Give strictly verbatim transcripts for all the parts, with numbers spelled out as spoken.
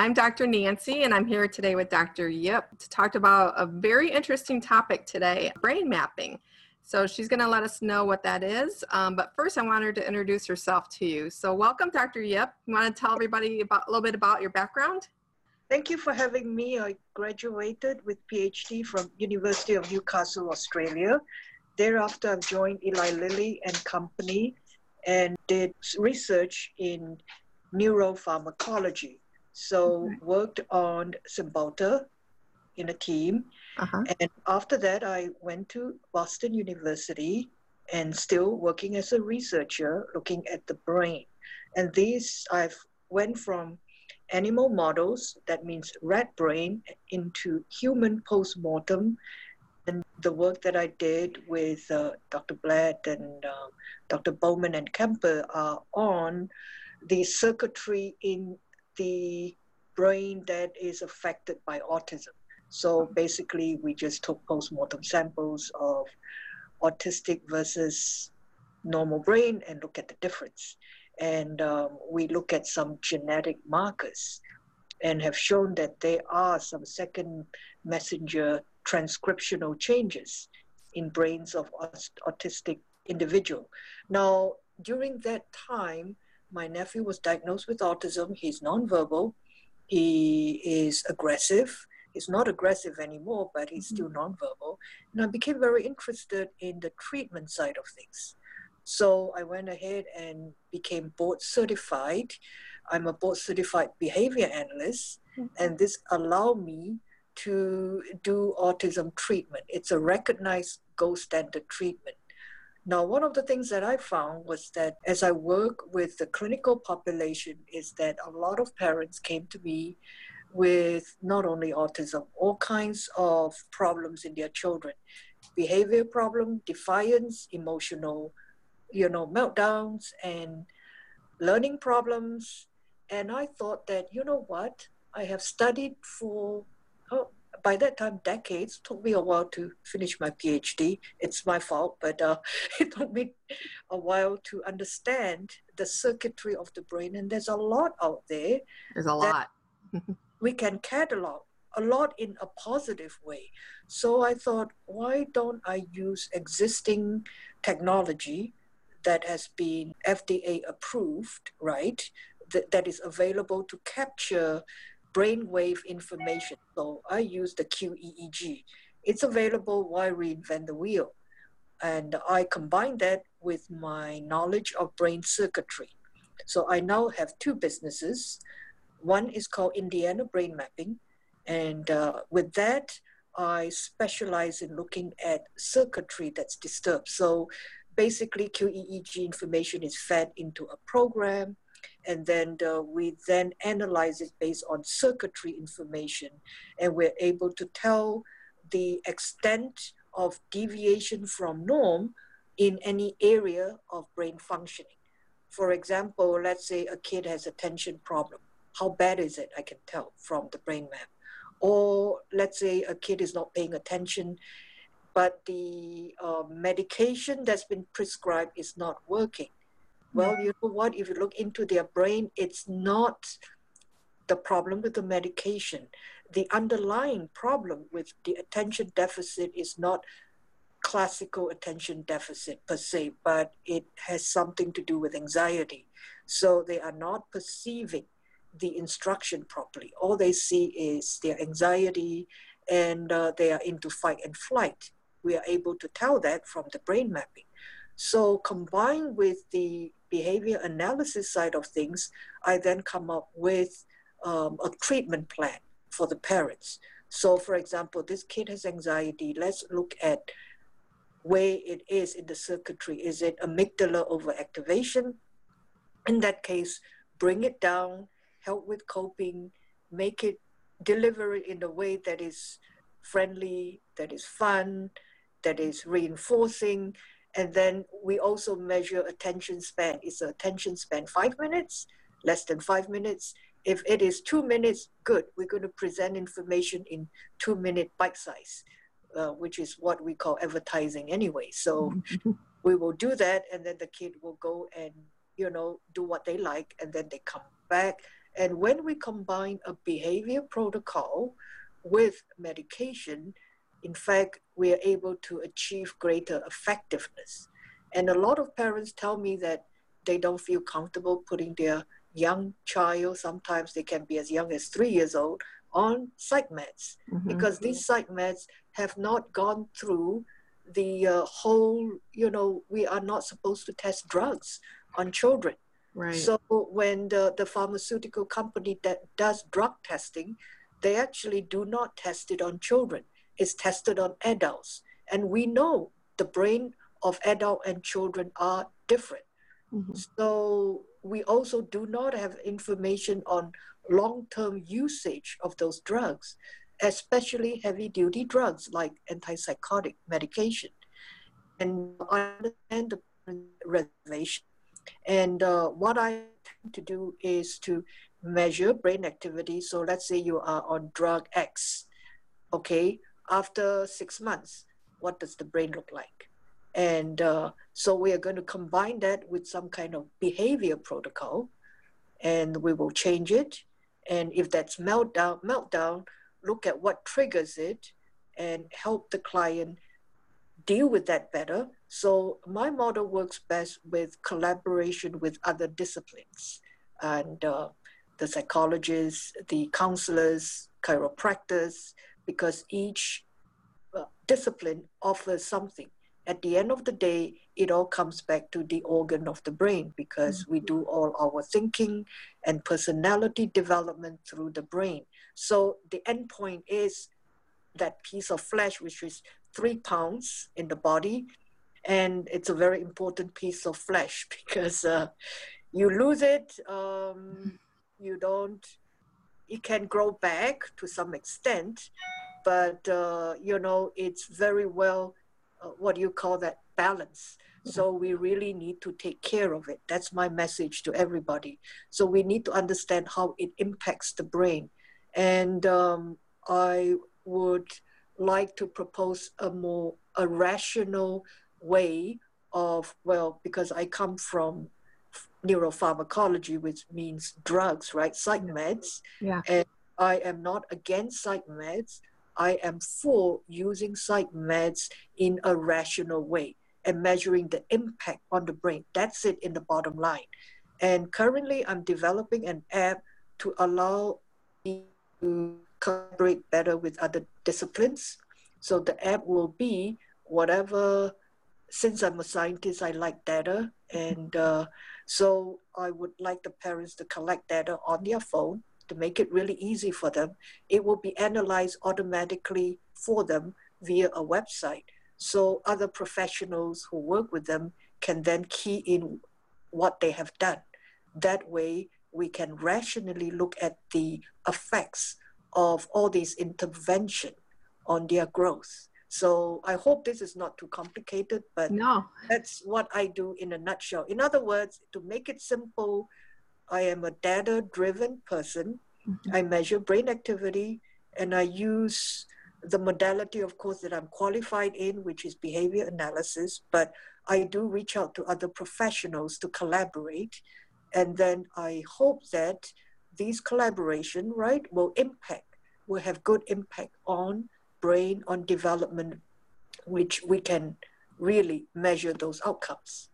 I'm Doctor Nancy, and I'm here today with Doctor Yip to talk about a very interesting topic today, brain mapping. So she's going to let us know what that is, um, but first I want her to introduce herself to you. So welcome, Doctor Yip. You want to tell everybody about, a little bit about your background? Thank you for having me. I graduated with PhD from University of Newcastle, Australia. Thereafter, I joined Eli Lilly and Company and did research in neuropharmacology. So okay. Worked on Cymbalta in a team. Uh-huh. And after that, I went to Boston University and still working as a researcher, looking at the brain. And these, I've went from animal models, that means rat brain, into human postmortem. And the work that I did with uh, Doctor Blatt and uh, Doctor Bowman and Kemper are on the circuitry in the brain that is affected by autism. So basically, we just took postmortem samples of autistic versus normal brain and look at the difference. And um, we look at some genetic markers and have shown that there are some second messenger transcriptional changes in brains of autistic individuals. Now, during that time, my nephew was diagnosed with autism. He's nonverbal. He is aggressive. He's not aggressive anymore, but he's still nonverbal. And I became very interested in the treatment side of things. So I went ahead and became board certified. I'm a board certified behavior analyst, and this allowed me to do autism treatment. It's a recognized gold standard treatment. Now, one of the things that I found was that as I work with the clinical population is that a lot of parents came to me with not only autism, all kinds of problems in their children, behavior problem, defiance, emotional, you know, meltdowns and learning problems. And I thought that, you know what, I have studied for, oh, by that time, decades. It took me a while to finish my PhD. It's my fault, but uh, it took me a while to understand the circuitry of the brain. And there's a lot out there. There's a lot. We can catalog a lot in a positive way. So I thought, why don't I use existing technology that has been F D A approved, right? Th that is available to capture brainwave information. So I use the Q E E G. It's available, why reinvent the wheel? And I combine that with my knowledge of brain circuitry. So I now have two businesses. One is called Indiana Brain Mapping. And uh, with that, I specialize in looking at circuitry that's disturbed. So basically Q E E G information is fed into a program, and then uh, we then analyze it based on circuitry information, and we're able to tell the extent of deviation from norm in any area of brain functioning. For example, let's say a kid has an attention problem. How bad is it? I can tell from the brain map. Or let's say a kid is not paying attention, but the uh, medication that's been prescribed is not working. Well, you know what, if you look into their brain, it's not the problem with the medication. The underlying problem with the attention deficit is not classical attention deficit per se, but it has something to do with anxiety. So they are not perceiving the instruction properly. All they see is their anxiety, and uh, they are into fight and flight. We are able to tell that from the brain mapping. So combined with the behavior analysis side of things, I then come up with um, a treatment plan for the parents. So for example, this kid has anxiety. Let's look at where it is in the circuitry. Is it amygdala overactivation? In that case, bring it down, help with coping, make it, deliver it in a way that is friendly, that is fun, that is reinforcing. And then we also measure attention span. Is attention span five minutes, less than five minutes? If it is two minutes, good. We're going to present information in two minute bite size, uh, which is what we call advertising anyway. So we will do that, and then the kid will go and, you know, do what they like, and then they come back And when we combine a behavior protocol with medication, in fact, we are able to achieve greater effectiveness. And a lot of parents tell me that they don't feel comfortable putting their young child, sometimes they can be as young as three years old, on psych meds, mm-hmm. because these psych meds have not gone through the uh, whole, you know, we are not supposed to test drugs on children. Right. So when the, the pharmaceutical company that does drug testing, they actually do not test it on children. It's tested on adults. And we know the brain of adult and children are different. Mm-hmm. So we also do not have information on long-term usage of those drugs, especially heavy-duty drugs like antipsychotic medication. And I understand the reservation. And uh, what I tend to do is to measure brain activity. So let's say you are on drug X, okay? After six months, what does the brain look like? And uh, so we are going to combine that with some kind of behavior protocol, and we will change it. And if that's meltdown, meltdown, look at what triggers it and help the client deal with that better. So my model works best with collaboration with other disciplines, and uh, the psychologists, the counselors, chiropractors, because each uh, discipline offers something. At the end of the day, it all comes back to the organ of the brain, because mm-hmm. we do all our thinking and personality development through the brain. So the end point is that piece of flesh, which is three pounds in the body, and it's a very important piece of flesh because uh, you lose it, um, you don't, it can grow back to some extent, but, uh, you know, it's very well Uh, what do you call that, balance. Mm-hmm. So we really need to take care of it. That's my message to everybody. So we need to understand how it impacts the brain. And um, I would like to propose a more a rational way of, well, because I come from neuropharmacology, which means drugs, right? Psych meds. Yeah. And I am not against psych meds. I am for using psych meds in a rational way and measuring the impact on the brain. That's it in the bottom line. And currently, I'm developing an app to allow me to collaborate better with other disciplines. So the app will be whatever, since I'm a scientist, I like data. And uh, so I would like the parents to collect data on their phone, to make it really easy for them. It will be analyzed automatically for them via a website. So other professionals who work with them can then key in what they have done. That way, we can rationally look at the effects of all these intervention on their growth. So I hope this is not too complicated, but no. That's what I do in a nutshell. In other words, to make it simple, I am a data-driven person. Mm-hmm. I measure brain activity, and I use the modality, of course, that I'm qualified in, which is behavior analysis, but I do reach out to other professionals to collaborate. And then I hope that these collaboration, right, will impact, will have good impact on brain, on development, which we can really measure those outcomes.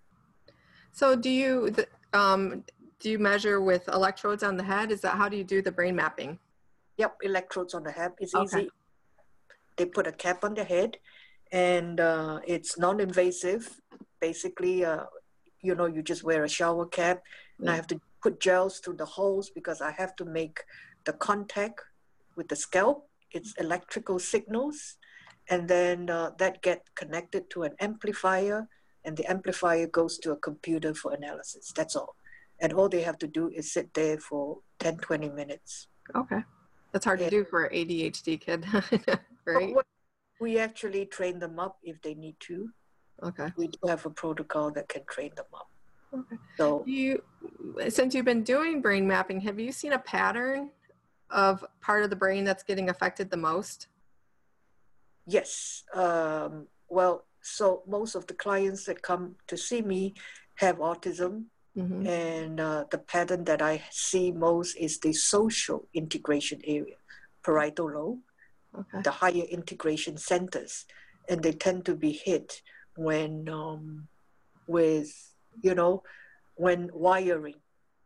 So do you, the, um, Do you measure with electrodes on the head? Is that how do you do the brain mapping? Yep, electrodes on the head. It's okay. Easy. They put a cap on the head, and uh, it's non-invasive. Basically, uh, you know, you just wear a shower cap, mm-hmm. and I have to put gels through the holes because I have to make the contact with the scalp. It's electrical signals, and then uh, that get connected to an amplifier, and the amplifier goes to a computer for analysis. That's all. And all they have to do is sit there for ten, twenty minutes. Okay. That's hard yeah. to do for an A D H D kid, right? We actually train them up if they need to. Okay. We do have a protocol that can train them up. Okay. So, you, since you've been doing brain mapping, have you seen a pattern of part of the brain that's getting affected the most? Yes. Um, well, so most of the clients that come to see me have autism. Mm-hmm. And uh, the pattern that I see most is the social integration area, parietal lobe, okay. the higher integration centers, and they tend to be hit when um, with, you know, when wiring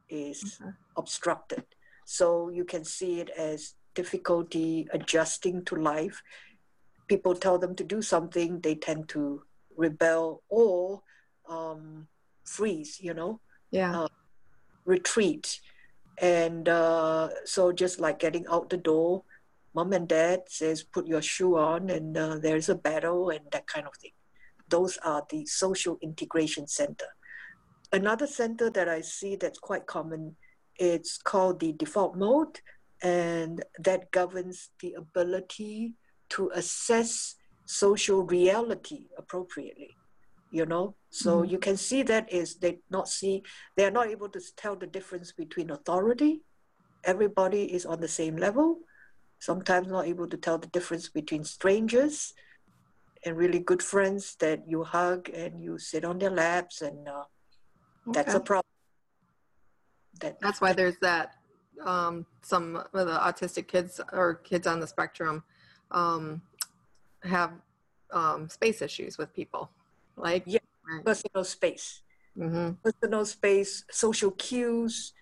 is okay. obstructed. So you can see it as difficulty adjusting to life. People tell them to do something, they tend to rebel or um, freeze, you know. Yeah. Uh, retreat. And uh, so just like getting out the door, mom and dad says, put your shoe on, and uh, there's a battle and that kind of thing. Those are the social integration center. Another center that I see that's quite common, it's called the default mode, and that governs the ability to assess social reality appropriately. You know, so mm-hmm. you can see that is they not see, they are not able to tell the difference between authority. Everybody is on the same level. Sometimes not able to tell the difference between strangers and really good friends that you hug and you sit on their laps, and uh, okay. that's a problem. That, that's why there's that, um, some of the autistic kids or kids on the spectrum um, have um, space issues with people. Like yeah, personal space, mm-hmm. personal space, social cues,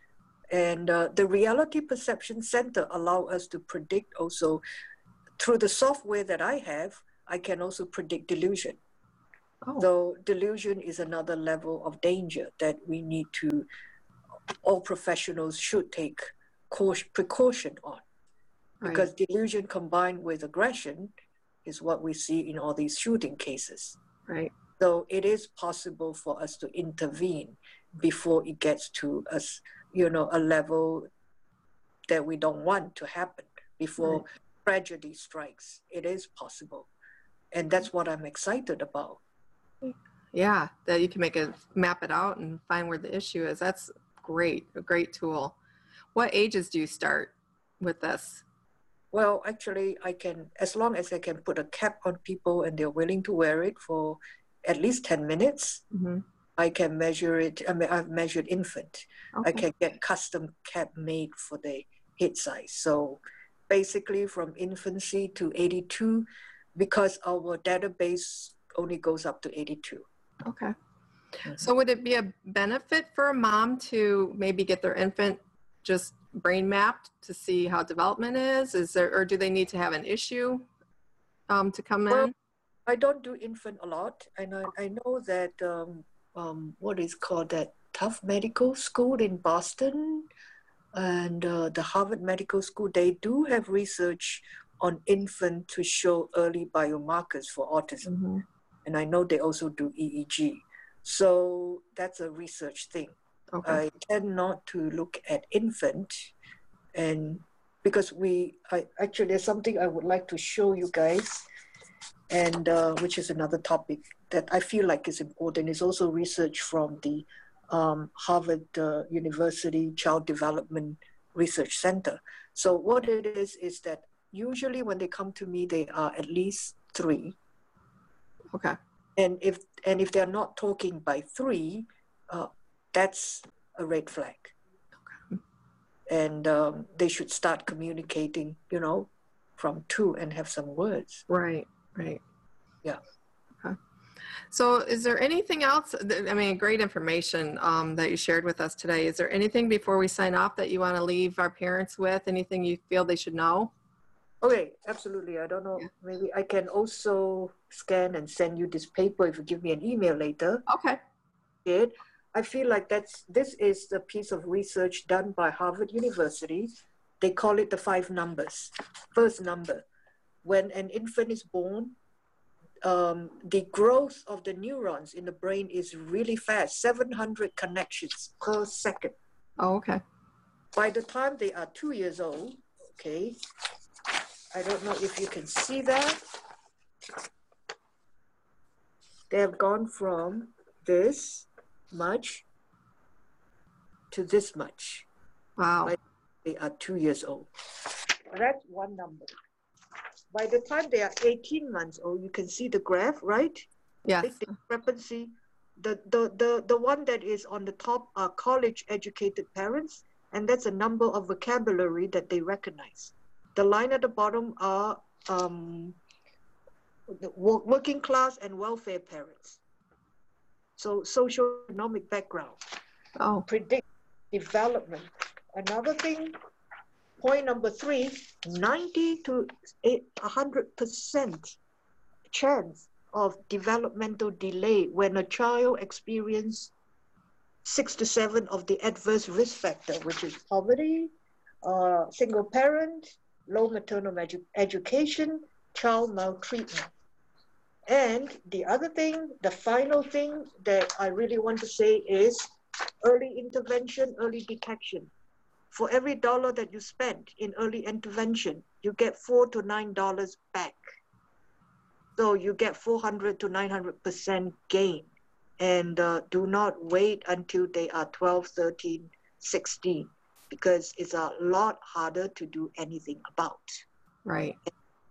and uh, the reality perception center allow us to predict also through the software that I have. I can also predict delusion. Oh. So delusion is another level of danger that we need to, all professionals should take precaution on, right. because delusion combined with aggression is what we see in all these shooting cases. Right. So it is possible for us to intervene before it gets to us, you know, a level that we don't want to happen, before right. tragedy strikes. It is possible. And that's what I'm excited about. Yeah, that you can make a map it out and find where the issue is. That's great, a great tool. What ages do you start with this? Well, actually, I can, as long as I can put a cap on people and they're willing to wear it for at least ten minutes, mm-hmm. I can measure it. I mean, I've measured infant. Okay. I can get custom cap made for the head size. So basically from infancy to eighty-two, because our database only goes up to eighty-two. Okay. So would it be a benefit for a mom to maybe get their infant just brain mapped to see how development is? Is there, or do they need to have an issue um, to come well, in? I don't do infant a lot, and I, I know that um, um, what is called that Tufts Medical School in Boston and uh, the Harvard Medical School, they do have research on infant to show early biomarkers for autism. Mm-hmm. And I know they also do E E G. So that's a research thing. Okay. I tend not to look at infant, and because we, I, actually there's something I would like to show you guys, and uh, which is another topic that I feel like is important. It's also research from the um, Harvard uh, University Child Development Research Center. So what it is, is that usually when they come to me, they are at least three. Okay. And if, and if they're not talking by three, uh, that's a red flag. Okay. And um, they should start communicating, you know, from two and have some words. Right. Right. Yeah. Okay. So is there anything else? That, I mean, great information um, that you shared with us today. Is there anything before we sign off that you want to leave our parents with? Anything you feel they should know? Okay, absolutely. I don't know. Yeah. Maybe I can also scan and send you this paper if you give me an email later. Okay. It. I feel like that's, this is the piece of research done by Harvard University. They call it the five numbers. First number. When an infant is born, um, the growth of the neurons in the brain is really fast, seven hundred connections per second. Oh, okay. By the time they are two years old, okay, I don't know if you can see that. They have gone from this much to this much. Wow. By the time they are two years old. That's one number. By the time they are eighteen months old, you can see the graph, right? Yes. Big discrepancy, the, the, the, the one that is on the top are college-educated parents, and that's a number of vocabulary that they recognize. The line at the bottom are um, working class and welfare parents. So socioeconomic background. Oh. Predict development. Another thing, point number three, ninety to one hundred percent chance of developmental delay when a child experiences six to seven of the adverse risk factor, which is poverty, uh, single parent, low maternal edu education, child maltreatment. And the other thing, the final thing that I really want to say is early intervention, early detection. For every dollar that you spend in early intervention, you get four to nine dollars back. So you get four hundred to nine hundred percent gain. And uh, do not wait until they are twelve, thirteen, sixteen, because it's a lot harder to do anything about. Right.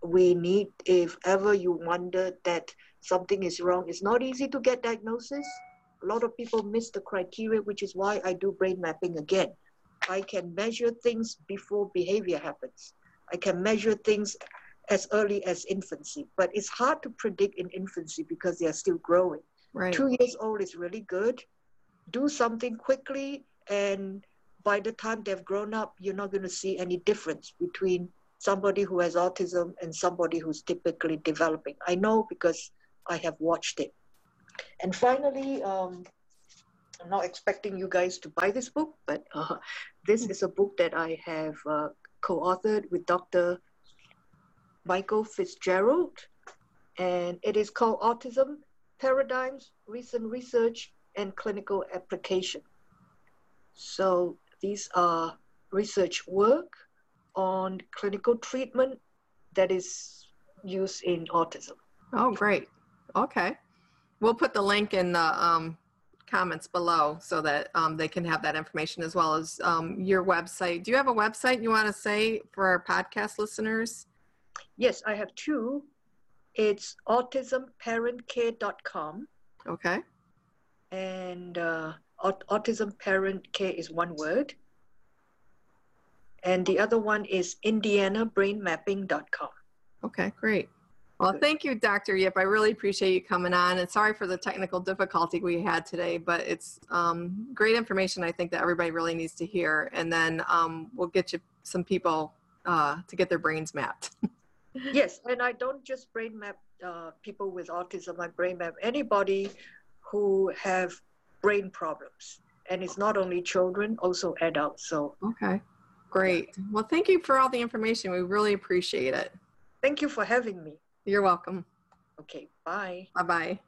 We need, if ever you wonder that something is wrong, it's not easy to get diagnosis. A lot of people miss the criteria, which is why I do brain mapping again. I can measure things before behavior happens. I can measure things as early as infancy, but it's hard to predict in infancy because they are still growing. Right. Two years old is really good. Do something quickly, and by the time they've grown up, you're not going to see any difference between somebody who has autism and somebody who's typically developing. I know because I have watched it. And finally, um, I'm not expecting you guys to buy this book, but uh, this is a book that I have uh, co-authored with Doctor Michael Fitzgerald, and it is called Autism, Paradigms, Recent Research, and Clinical Application. So these are research work on clinical treatment that is used in autism. Oh, great. Okay. We'll put the link in the um, comments below so that um, they can have that information, as well as um, your website. Do you have a website you want to say for our podcast listeners? Yes, I have two. It's autism parent care dot com. Okay. And uh, aut autism parent care is one word. And the other one is indiana brain mapping dot com. Okay, great. Well, good. Thank you, Doctor Yip. I really appreciate you coming on. And sorry for the technical difficulty we had today, but it's um, great information, I think, that everybody really needs to hear. And then um, we'll get you some people uh, to get their brains mapped. Yes, and I don't just brain map uh, people with autism. I brain map anybody who have brain problems. And it's not only children, also adults. So okay, great. Well, thank you for all the information. We really appreciate it. Thank you for having me. You're welcome. Okay, bye. Bye-bye.